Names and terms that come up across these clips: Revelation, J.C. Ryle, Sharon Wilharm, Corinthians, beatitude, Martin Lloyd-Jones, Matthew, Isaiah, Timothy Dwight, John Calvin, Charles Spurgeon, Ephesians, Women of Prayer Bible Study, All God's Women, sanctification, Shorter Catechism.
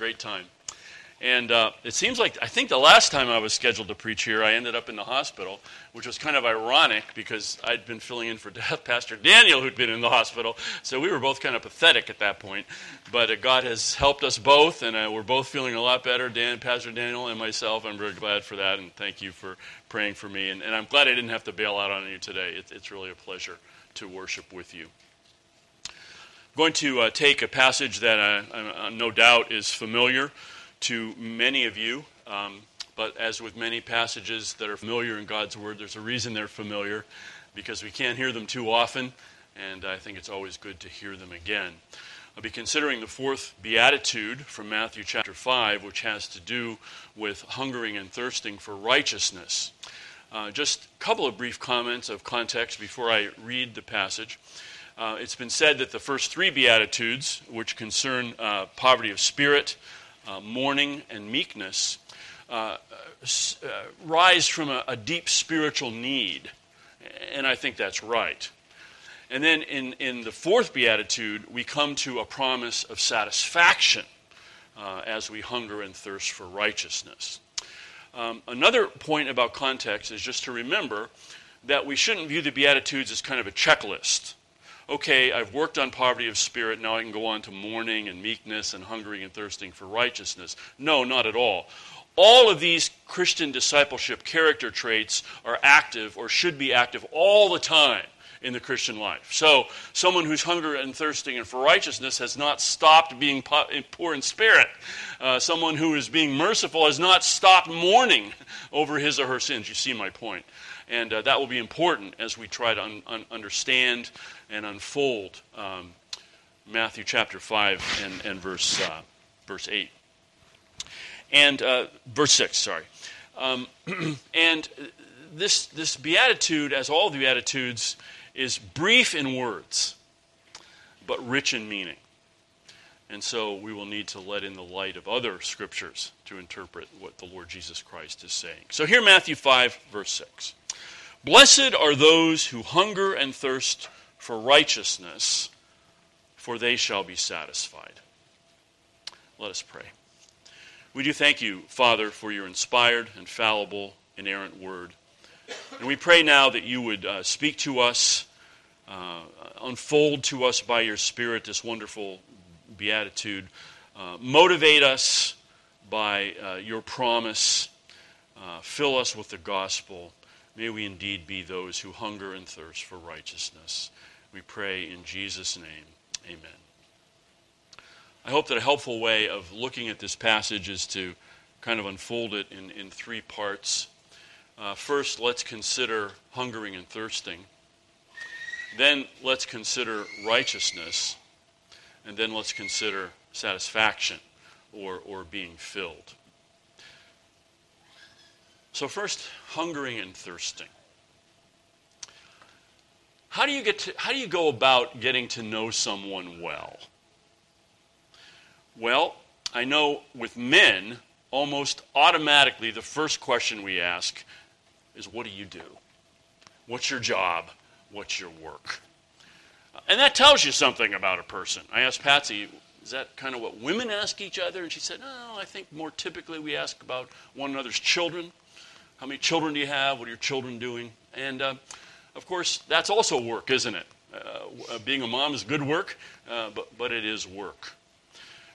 great time. And it seems like, I think the last time I was scheduled to preach here, I ended up in the hospital, which was kind of ironic because I'd been filling in for Pastor Daniel, who'd been in the hospital. So we were both kind of pathetic at that point. But God has helped us both, and we're both feeling a lot better, Pastor Daniel and myself. I'm very glad for that, and thank you for praying for me. And I'm glad I didn't have to bail out on you today. It's really a pleasure to worship with you. I'm going to take a passage that I no doubt is familiar to many of you, but as with many passages that are familiar in God's Word, there's a reason they're familiar, because we can't hear them too often, and I think it's always good to hear them again. I'll be considering the fourth beatitude from Matthew chapter 5, which has to do with hungering and thirsting for righteousness. Just a couple of brief comments of context before I read the passage. It's been said that the first three beatitudes, which concern poverty of spirit, mourning and meekness, rise from a deep spiritual need. And I think that's right. And then in the fourth beatitude, we come to a promise of satisfaction as we hunger and thirst for righteousness. Another point about context is just to remember that we shouldn't view the beatitudes as kind of a checklist. Okay, I've worked on poverty of spirit, now I can go on to mourning and meekness and hungering and thirsting for righteousness. No, not at all. All of these Christian discipleship character traits are active or should be active all the time in the Christian life. So someone who's hungering and thirsting and for righteousness has not stopped being poor in spirit. Someone who is being merciful has not stopped mourning over his or her sins. You see my point. And that will be important as we try to understand and unfold Matthew chapter 5 and verse 8. And verse 6, sorry. And this beatitude, as all the beatitudes, is brief in words, but rich in meaning. And so we will need to let in the light of other scriptures to interpret what the Lord Jesus Christ is saying. So here Matthew 5, verse 6. Blessed are those who hunger and thirst for righteousness, for they shall be satisfied. Let us pray. We do thank you, Father, for your inspired, infallible, inerrant word. And we pray now that you would speak to us, unfold to us by your Spirit this wonderful beatitude, motivate us by your promise, fill us with the gospel. May we indeed be those who hunger and thirst for righteousness. We pray in Jesus' name. Amen. I hope that a helpful way of looking at this passage is to kind of unfold it in three parts. First, let's consider hungering and thirsting. Then let's consider righteousness. And then let's consider satisfaction or being filled. So first, hungering and thirsting. How do you go about getting to know someone well? Well, I know with men, almost automatically the first question we ask is, what do you do? What's your job? What's your work? And that tells you something about a person. I asked Patsy, is that kind of what women ask each other? And she said, no, I think more typically we ask about one another's children. How many children do you have? What are your children doing? And, of course, that's also work, isn't it? Being a mom is good work, but it is work.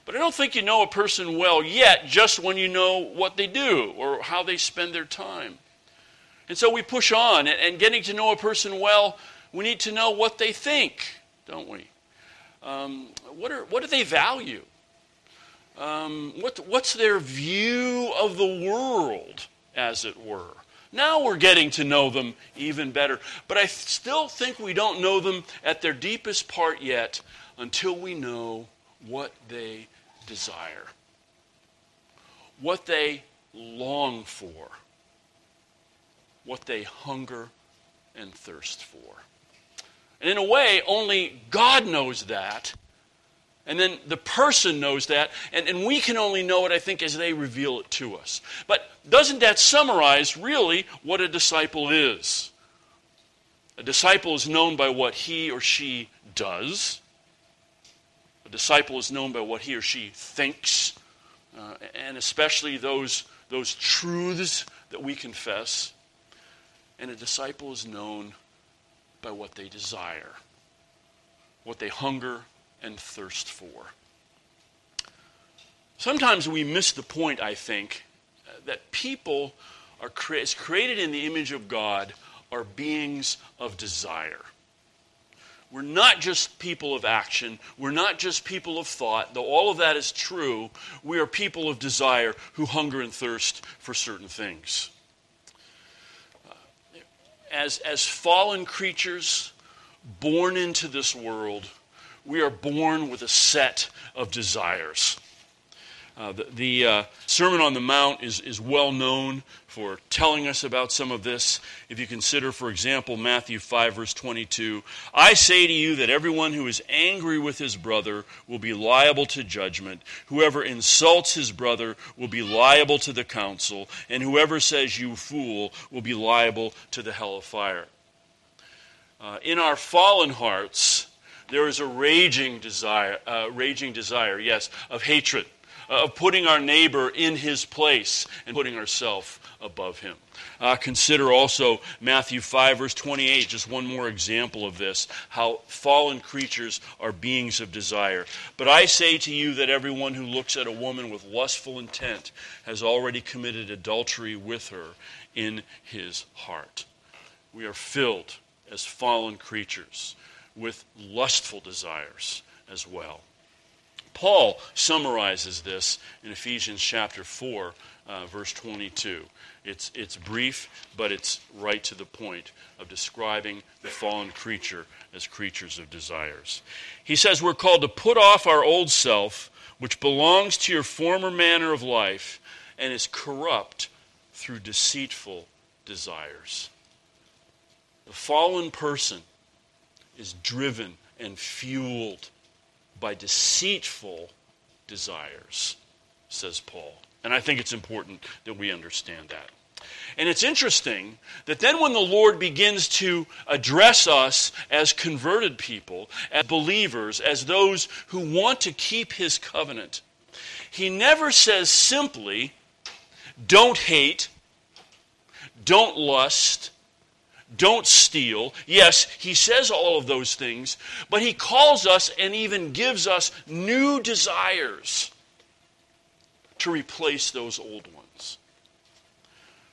But I don't think you know a person well yet just when you know what they do or how they spend their time. And so we push on, and getting to know a person well, we need to know what they think, don't we? What do they value? What's their view of the world, as it were? Now we're getting to know them even better. But I still think we don't know them at their deepest part yet until we know what they desire, what they long for, what they hunger and thirst for. And in a way, only God knows that. And then the person knows that, and we can only know it, I think, as they reveal it to us. But doesn't that summarize, really, what a disciple is? A disciple is known by what he or she does. A disciple is known by what he or she thinks. and especially those truths that we confess. And a disciple is known by what they desire, what they hunger and thirst for. Sometimes we miss the point, I think, that people are created in the image of God are beings of desire. We're not just people of action. We're not just people of thought, though all of that is true. We are people of desire who hunger and thirst for certain things. As fallen creatures born into this world, we are born with a set of desires. The Sermon on the Mount is well known for telling us about some of this. If you consider, for example, Matthew 5, verse 22, "I say to you that everyone who is angry with his brother will be liable to judgment. Whoever insults his brother will be liable to the council, and whoever says you fool will be liable to the hell of fire." In our fallen hearts, there is a raging desire, yes, of hatred, of putting our neighbor in his place and putting ourselves above him. Consider also Matthew 5, verse 28, just one more example of this, how fallen creatures are beings of desire. "But I say to you that everyone who looks at a woman with lustful intent has already committed adultery with her in his heart." We are filled as fallen creatures with lustful desires as well. Paul summarizes this in Ephesians chapter 4, verse 22. It's brief, but it's right to the point of describing the fallen creature as creatures of desires. He says, "We're called to put off our old self, which belongs to your former manner of life, and is corrupt through deceitful desires." The fallen person is driven and fueled by deceitful desires, says Paul. And I think it's important that we understand that. And it's interesting that then when the Lord begins to address us as converted people, as believers, as those who want to keep his covenant, he never says simply, "Don't hate, don't lust, don't steal." Yes, he says all of those things, but he calls us and even gives us new desires to replace those old ones.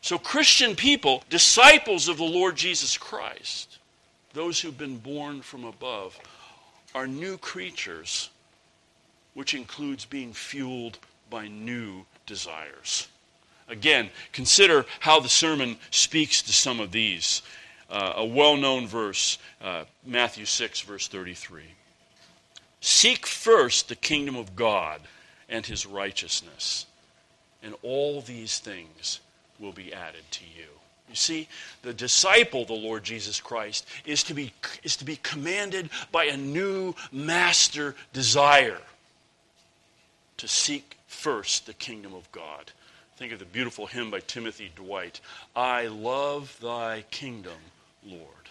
So Christian people, disciples of the Lord Jesus Christ, those who've been born from above, are new creatures, which includes being fueled by new desires. Again, consider how the sermon speaks to some of these. A well-known verse, Matthew 6, verse 33. "Seek first the kingdom of God and his righteousness, and all these things will be added to you." You see, the disciple, the Lord Jesus Christ, is to be commanded by a new master desire to seek first the kingdom of God. Think of the beautiful hymn by Timothy Dwight, "I love thy kingdom, Lord."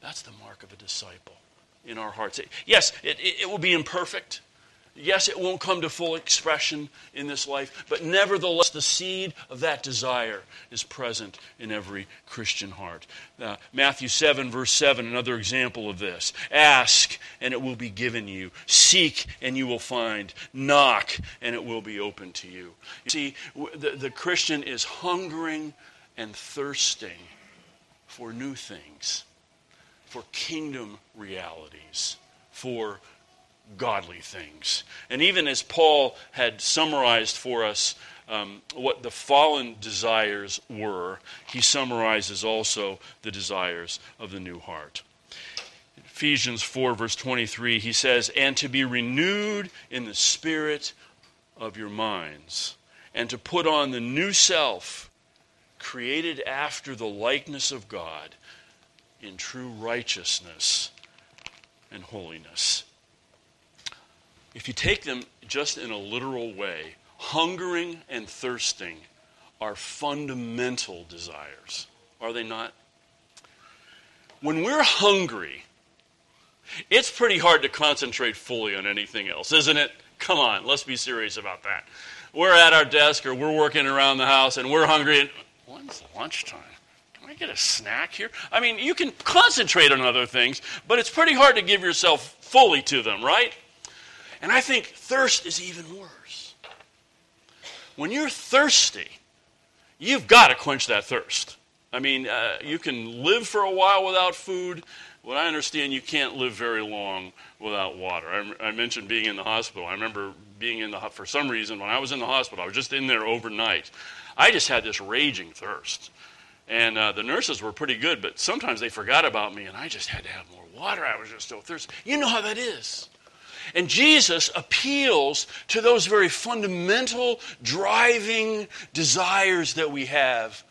That's the mark of a disciple in our hearts. Yes, it will be imperfect. Yes, it won't come to full expression in this life, but nevertheless, the seed of that desire is present in every Christian heart. Matthew 7, verse 7, another example of this. "Ask, and it will be given you. Seek, and you will find. Knock, and it will be opened to you." You see, the Christian is hungering and thirsting for new things, for kingdom realities, for godly things. And even as Paul had summarized for us what the fallen desires were, he summarizes also the desires of the new heart. Ephesians 4, verse 23, he says, "And to be renewed in the spirit of your minds, and to put on the new self, created after the likeness of God, in true righteousness and holiness." If you take them just in a literal way, hungering and thirsting are fundamental desires, are they not? When we're hungry, it's pretty hard to concentrate fully on anything else, isn't it? Come on, let's be serious about that. We're at our desk or we're working around the house and we're hungry. And when's lunchtime? Can I get a snack here? I mean, you can concentrate on other things, but it's pretty hard to give yourself fully to them, right? And I think thirst is even worse. When you're thirsty, you've got to quench that thirst. I mean, you can live for a while without food. What I understand, you can't live very long without water. I mentioned being in the hospital. I remember being in the for some reason, when I was in the hospital, I was just in there overnight. I just had this raging thirst. And the nurses were pretty good, but sometimes they forgot about me, and I just had to have more water. I was just so thirsty. You know how that is. And Jesus appeals to those very fundamental driving desires that we have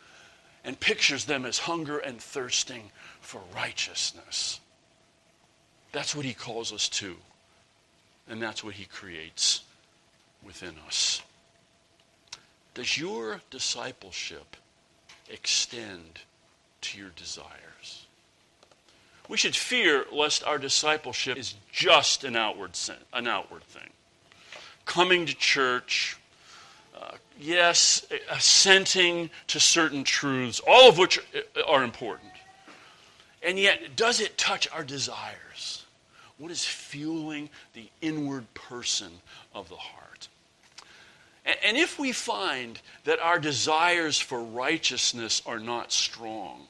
and pictures them as hunger and thirsting for righteousness. That's what he calls us to. And that's what he creates within us. Does your discipleship extend to your desires? We should fear lest our discipleship is just an outward thing. Coming to church, yes, assenting to certain truths, all of which are important. And yet, does it touch our desires? What is fueling the inward person of the heart? And if we find that our desires for righteousness are not strong,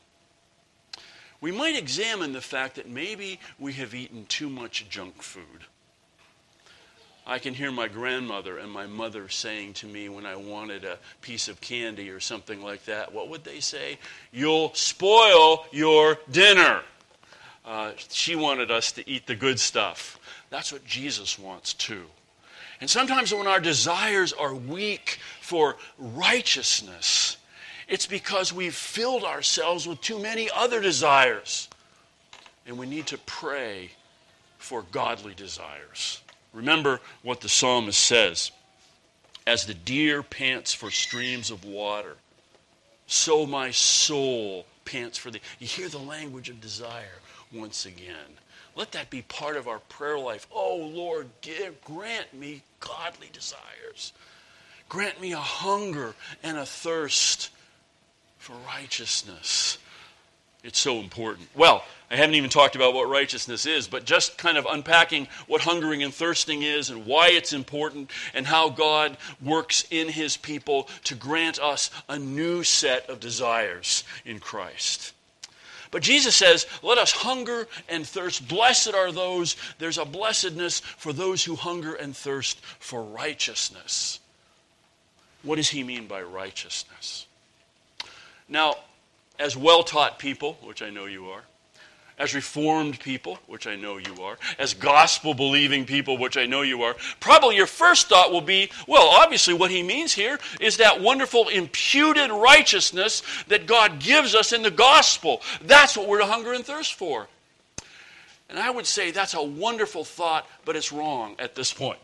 we might examine the fact that maybe we have eaten too much junk food. I can hear my grandmother and my mother saying to me when I wanted a piece of candy or something like that, what would they say? You'll spoil your dinner. She wanted us to eat the good stuff. That's what Jesus wants too. And sometimes when our desires are weak for righteousness, it's because we've filled ourselves with too many other desires. And we need to pray for godly desires. Remember what the psalmist says. As the deer pants for streams of water, so my soul pants for thee. You hear the language of desire once again. Let that be part of our prayer life. Oh, Lord, grant me godly desires. Grant me a hunger and a thirst for righteousness. It's so important. Well, I haven't even talked about what righteousness is, but just kind of unpacking what hungering and thirsting is and why it's important and how God works in his people to grant us a new set of desires in Christ. But Jesus says, let us hunger and thirst. Blessed are those. There's a blessedness for those who hunger and thirst for righteousness. What does he mean by righteousness? Now, as well-taught people, which I know you are, as reformed people, which I know you are, as gospel-believing people, which I know you are, probably your first thought will be, well, obviously what he means here is that wonderful imputed righteousness that God gives us in the gospel. That's what we're to hunger and thirst for. And I would say that's a wonderful thought, but it's wrong at this point.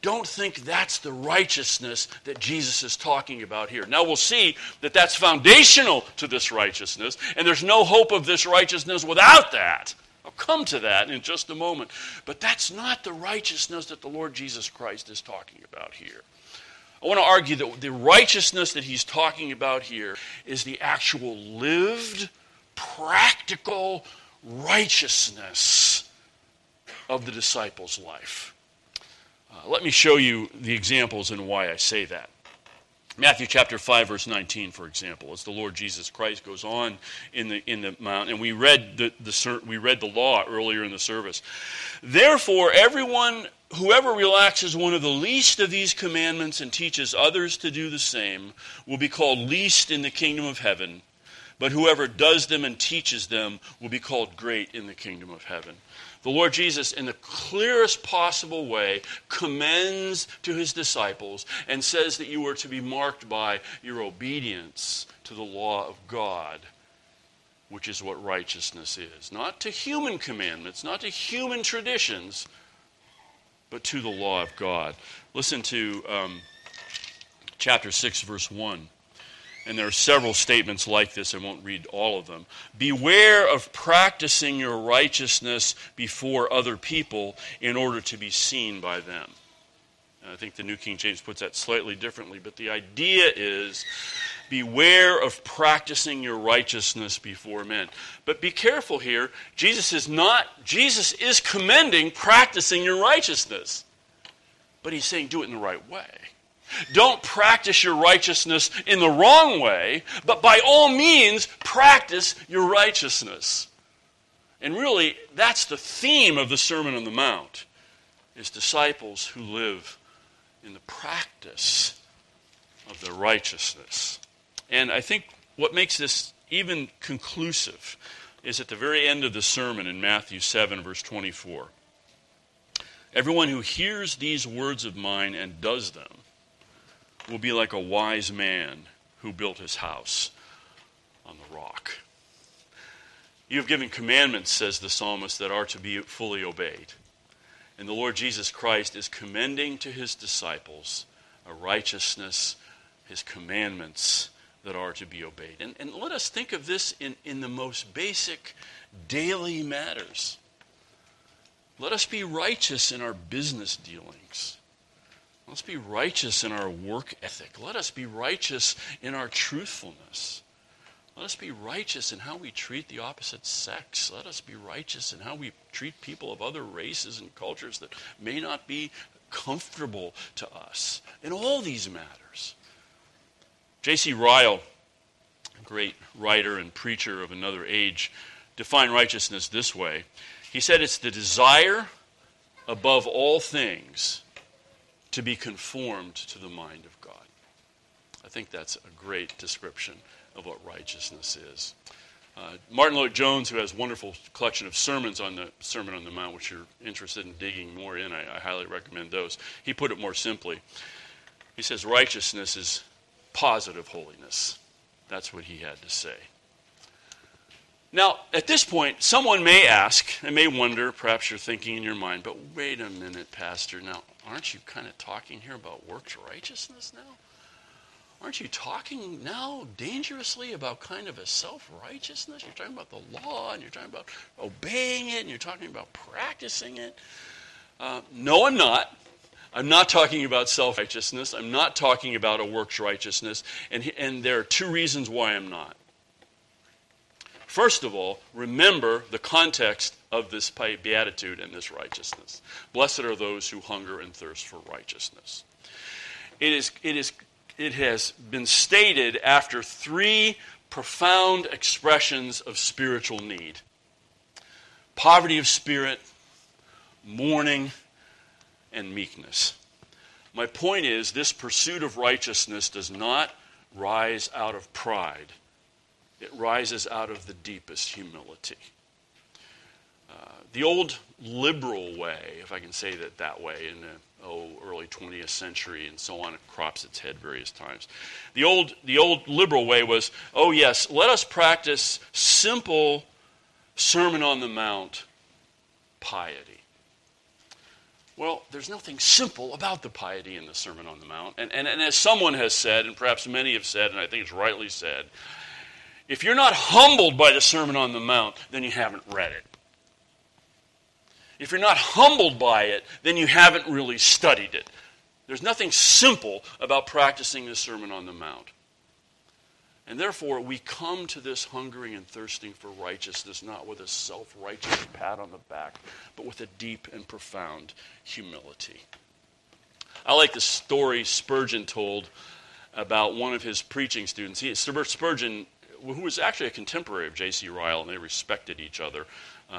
Don't think that's the righteousness that Jesus is talking about here. Now we'll see that that's foundational to this righteousness, and there's no hope of this righteousness without that. I'll come to that in just a moment. But that's not the righteousness that the Lord Jesus Christ is talking about here. I want to argue that the righteousness that he's talking about here is the actual lived, practical righteousness of the disciples' life. Let me show you the examples and why I say that. Matthew chapter 5, verse 19, for example, as the Lord Jesus Christ goes on in the mount, and we read the law earlier in the service. Therefore, whoever relaxes one of the least of these commandments and teaches others to do the same will be called least in the kingdom of heaven, but whoever does them and teaches them will be called great in the kingdom of heaven. The Lord Jesus, in the clearest possible way, commends to his disciples and says that you are to be marked by your obedience to the law of God, which is what righteousness is. Not to human commandments, not to human traditions, but to the law of God. Listen to chapter 6, verse 1. And there are several statements like this. I won't read all of them. Beware of practicing your righteousness before other people in order to be seen by them. And I think the New King James puts that slightly differently, but the idea is beware of practicing your righteousness before men. But be careful here. Jesus is commending practicing your righteousness. But he's saying do it in the right way. Don't practice your righteousness in the wrong way, but by all means, practice your righteousness. And really, that's the theme of the Sermon on the Mount, is disciples who live in the practice of their righteousness. And I think what makes this even conclusive is at the very end of the sermon in Matthew 7, verse 24. Everyone who hears these words of mine and does them will be like a wise man who built his house on the rock. You have given commandments, says the psalmist, that are to be fully obeyed. And the Lord Jesus Christ is commending to his disciples a righteousness, his commandments that are to be obeyed. And let us think of this in the most basic daily matters. Let us be righteous in our business dealings. Let's be righteous in our work ethic. Let us be righteous in our truthfulness. Let us be righteous in how we treat the opposite sex. Let us be righteous in how we treat people of other races and cultures that may not be comfortable to us in all these matters. J.C. Ryle, a great writer and preacher of another age, defined righteousness this way. He said it's the desire above all things to be conformed to the mind of God. I think that's a great description of what righteousness is. Martin Lloyd-Jones, who has a wonderful collection of sermons on the Sermon on the Mount, which you're interested in digging more in, I highly recommend those. He put it more simply. He says righteousness is positive holiness. That's what he had to say. Now, at this point, someone may ask, and may wonder, perhaps you're thinking in your mind, but wait a minute, Pastor, now, aren't you kind of talking here about works righteousness now? Aren't you talking now dangerously about kind of a self-righteousness? You're talking about the law, and you're talking about obeying it, and you're talking about practicing it. No, I'm not. I'm not talking about self-righteousness. I'm not talking about a works righteousness. And there are two reasons why I'm not. First of all, remember the context of this beatitude and this righteousness. Blessed are those who hunger and thirst for righteousness. It has been stated after three profound expressions of spiritual need. Poverty of spirit, mourning, and meekness. My point is, this pursuit of righteousness does not rise out of pride. It rises out of the deepest humility. The old liberal way, if I can say it that way, in the early 20th century and so on, it crops its head various times. The old liberal way was, oh yes, let us practice simple Sermon on the Mount piety. Well, there's nothing simple about the piety in the Sermon on the Mount. And as someone has said, and perhaps many have said, and I think it's rightly said, if you're not humbled by the Sermon on the Mount, then you haven't read it. If you're not humbled by it, then you haven't really studied it. There's nothing simple about practicing the Sermon on the Mount. And therefore, we come to this hungering and thirsting for righteousness, not with a self-righteous pat on the back, but with a deep and profound humility. I like the story Spurgeon told about one of his preaching students. Spurgeon, who was actually a contemporary of J.C. Ryle, and they respected each other,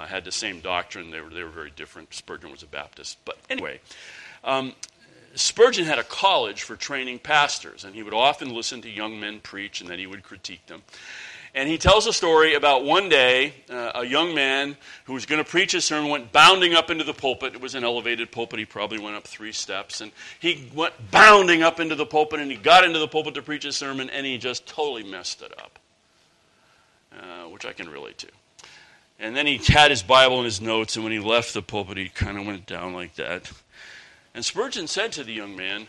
had the same doctrine. They were very different. Spurgeon was a Baptist. But anyway, Spurgeon had a college for training pastors, and he would often listen to young men preach, and then he would critique them. And he tells a story about one day, a young man who was going to preach his sermon went bounding up into the pulpit. It was an elevated pulpit. He probably went up 3 steps. And he went bounding up into the pulpit, and he got into the pulpit to preach his sermon, and he just totally messed it up. Which I can relate to. And then he had his Bible and his notes, and when he left the pulpit, he kind of went down like that. And Spurgeon said to the young man,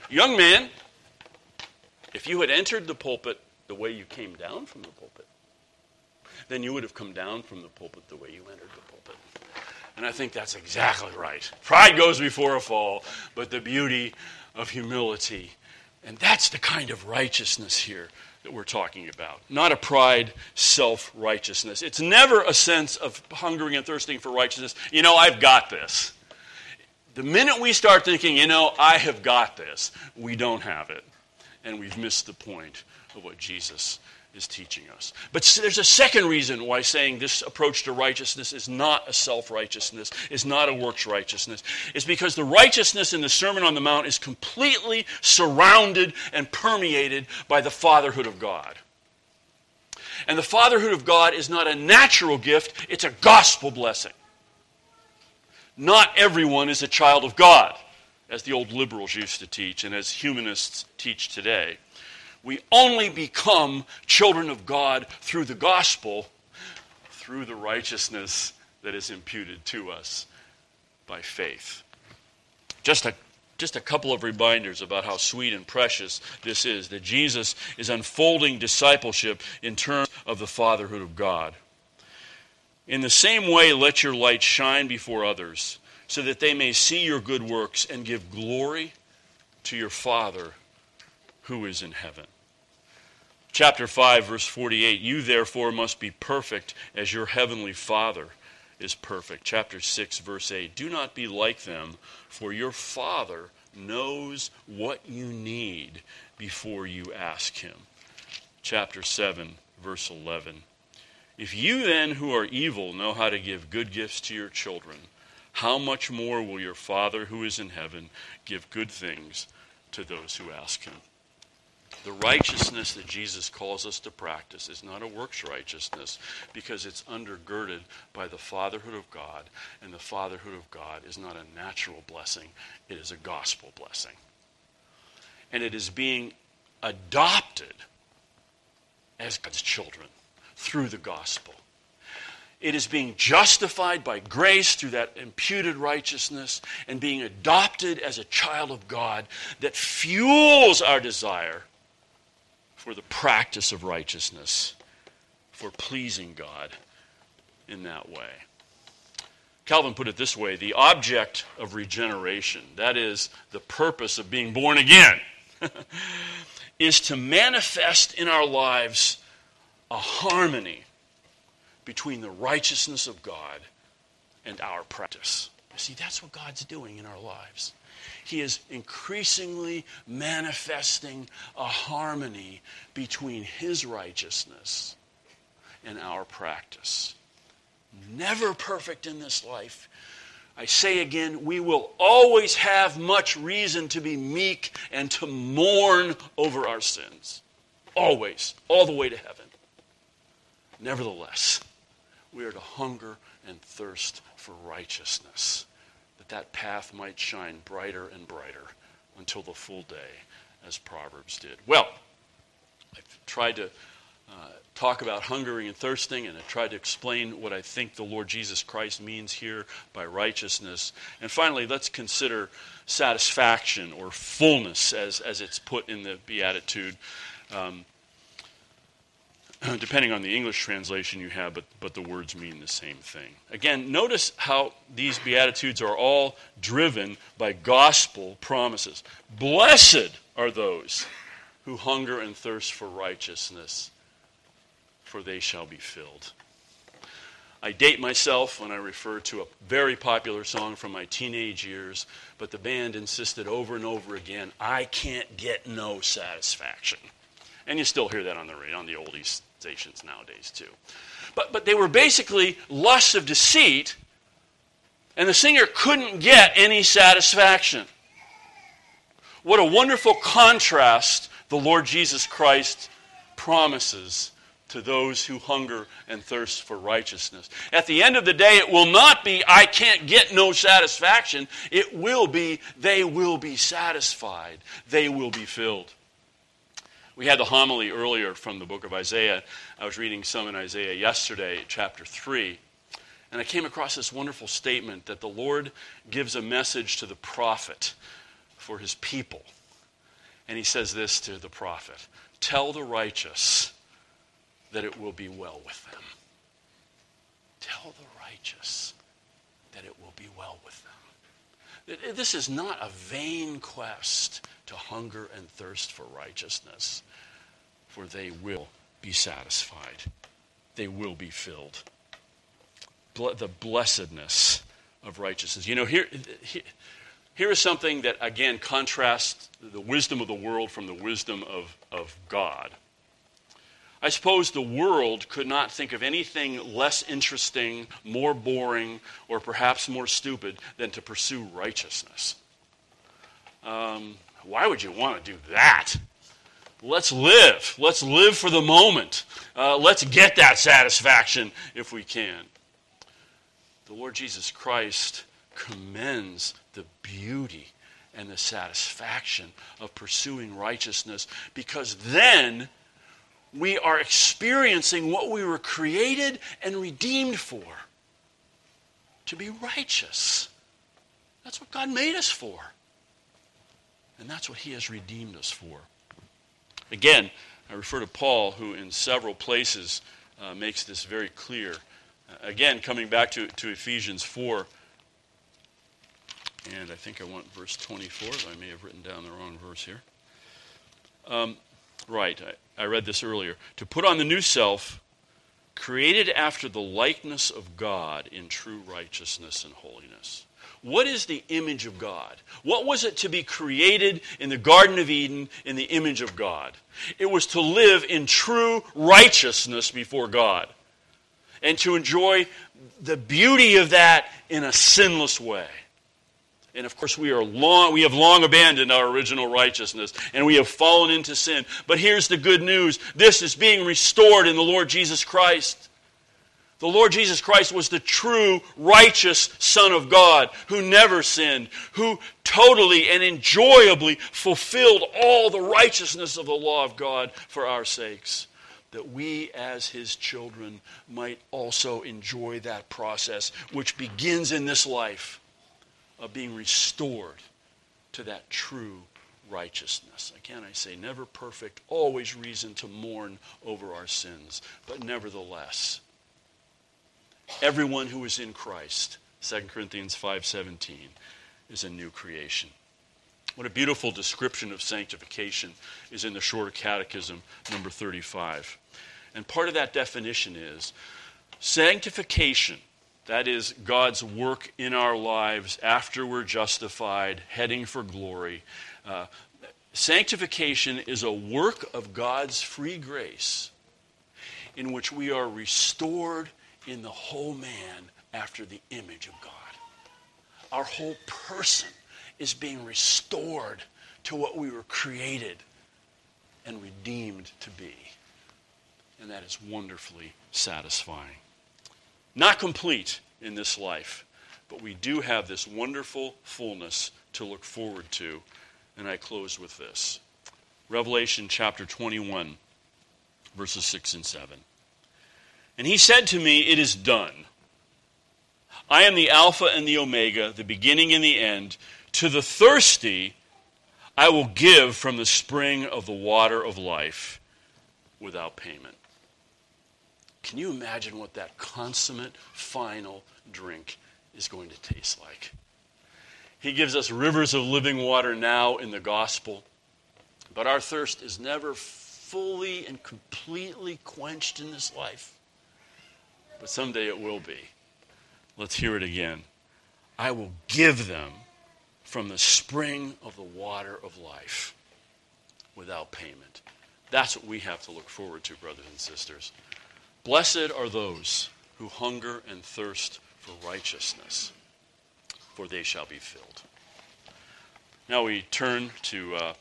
if you had entered the pulpit the way you came down from the pulpit, then you would have come down from the pulpit the way you entered the pulpit. And I think that's exactly right. Pride goes before a fall, but the beauty of humility. And that's the kind of righteousness here that we're talking about. Not a pride, self-righteousness. It's never a sense of hungering and thirsting for righteousness. You know, I've got this. The minute we start thinking, you know, I have got this, we don't have it. And we've missed the point of what Jesus is teaching us. But there's a second reason why saying this approach to righteousness is not a self-righteousness, is not a works righteousness. It's because the righteousness in the Sermon on the Mount is completely surrounded and permeated by the fatherhood of God. And the fatherhood of God is not a natural gift, it's a gospel blessing. Not everyone is a child of God, as the old liberals used to teach and as humanists teach today. We only become children of God through the gospel, through the righteousness that is imputed to us by faith. Just a couple of reminders about how sweet and precious this is, that Jesus is unfolding discipleship in terms of the fatherhood of God. In the same way, let your light shine before others, so that they may see your good works and give glory to your Father who is in heaven. Chapter 5, verse 48, you therefore must be perfect as your heavenly Father is perfect. Chapter 6, verse 8, do not be like them, for your Father knows what you need before you ask Him. Chapter 7, verse 11, if you then who are evil know how to give good gifts to your children, how much more will your Father who is in heaven give good things to those who ask Him? The righteousness that Jesus calls us to practice is not a works righteousness because it's undergirded by the fatherhood of God, and the fatherhood of God is not a natural blessing, it is a gospel blessing. And it is being adopted as God's children through the gospel. It is being justified by grace through that imputed righteousness and being adopted as a child of God that fuels our desire for the practice of righteousness, for pleasing God in that way. Calvin put it this way, the object of regeneration, that is, the purpose of being born again, is to manifest in our lives a harmony between the righteousness of God and our practice. You see, that's what God's doing in our lives. He is increasingly manifesting a harmony between His righteousness and our practice. Never perfect in this life. I say again, we will always have much reason to be meek and to mourn over our sins. Always, all the way to heaven. Nevertheless, we are to hunger and thirst for righteousness, that path might shine brighter and brighter until the full day, as Proverbs did. Well, I've tried to talk about hungering and thirsting, and I tried to explain what I think the Lord Jesus Christ means here by righteousness. And finally, let's consider satisfaction or fullness as it's put in the Beatitude, depending on the English translation you have, but the words mean the same thing. Again, notice how these Beatitudes are all driven by gospel promises. Blessed are those who hunger and thirst for righteousness, for they shall be filled. I date myself when I refer to a very popular song from my teenage years, but the band insisted over and over again, I can't get no satisfaction. And you still hear that on the radio, on the oldies stations nowadays too. But they were basically lusts of deceit, and the singer couldn't get any satisfaction. What a wonderful contrast the Lord Jesus Christ promises to those who hunger and thirst for righteousness. At the end of the day, it will not be, I can't get no satisfaction. It will be, they will be satisfied. They will be filled. We had the homily earlier from the book of Isaiah. I was reading some in Isaiah yesterday, chapter 3, and I came across this wonderful statement that the Lord gives a message to the prophet for His people. And He says this to the prophet, Tell the righteous that it will be well with them. Tell the righteous that it will be well with them. This is not a vain quest to hunger and thirst for righteousness, for they will be satisfied. They will be filled. The blessedness of righteousness. You know, here is something that, again, contrasts the wisdom of the world from the wisdom of God. I suppose the world could not think of anything less interesting, more boring, or perhaps more stupid than to pursue righteousness. Why would you want to do that? Let's live. Let's live for the moment. Let's get that satisfaction if we can. The Lord Jesus Christ commends the beauty and the satisfaction of pursuing righteousness, because then we are experiencing what we were created and redeemed for, to be righteous. That's what God made us for. And that's what he has redeemed us for. Again, I refer to Paul, who in several places makes this very clear. Again, coming back to Ephesians 4, and I think I want verse 24, but I may have written down the wrong verse here. I read this earlier. To put on the new self, created after the likeness of God in true righteousness and holiness. What is the image of God? What was it to be created in the Garden of Eden in the image of God? It was to live in true righteousness before God and to enjoy the beauty of that in a sinless way. And of course, we have long abandoned our original righteousness, and we have fallen into sin. But here's the good news. This is being restored in the Lord Jesus Christ. The Lord Jesus Christ was the true, righteous Son of God who never sinned, who totally and enjoyably fulfilled all the righteousness of the law of God for our sakes, that we as his children might also enjoy that process which begins in this life of being restored to that true righteousness. Again, I say, never perfect, always reason to mourn over our sins, but nevertheless, everyone who is in Christ, 2 Corinthians 5:17, is a new creation. What a beautiful description of sanctification is in the Shorter Catechism, number 35. And part of that definition is sanctification, that is God's work in our lives after we're justified, heading for glory. Sanctification is a work of God's free grace in which we are restored in the whole man after the image of God. Our whole person is being restored to what we were created and redeemed to be. And that is wonderfully satisfying. Not complete in this life, but we do have this wonderful fullness to look forward to. And I close with this. Revelation chapter 21, verses 6 and 7. And he said to me, "It is done. I am the Alpha and the Omega, the beginning and the end. To the thirsty I will give from the spring of the water of life without payment." Can you imagine what that consummate final drink is going to taste like? He gives us rivers of living water now in the gospel, but our thirst is never fully and completely quenched in this life. But someday it will be. Let's hear it again. I will give them from the spring of the water of life without payment. That's what we have to look forward to, brothers and sisters. Blessed are those who hunger and thirst for righteousness, for they shall be filled. Now we turn to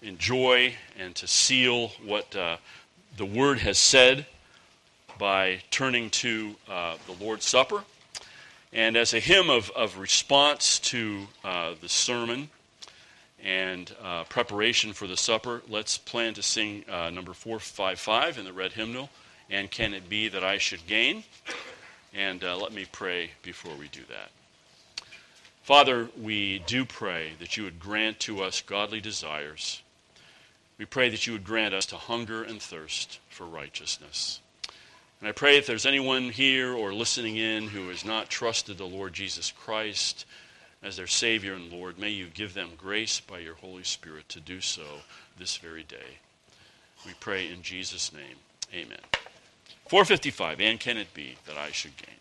enjoy and to seal what the Word has said by turning to the Lord's Supper. And as a hymn of response to the sermon and preparation for the supper, let's plan to sing number 455 in the red hymnal, "And Can It Be That I Should Gain?" And let me pray before we do that. Father, we do pray that you would grant to us godly desires, We pray that you would grant us to hunger and thirst for righteousness. And I pray if there's anyone here or listening in who has not trusted the Lord Jesus Christ as their Savior and Lord, may you give them grace by your Holy Spirit to do so this very day. We pray in Jesus' name. Amen. 455, and can it be that I should gain?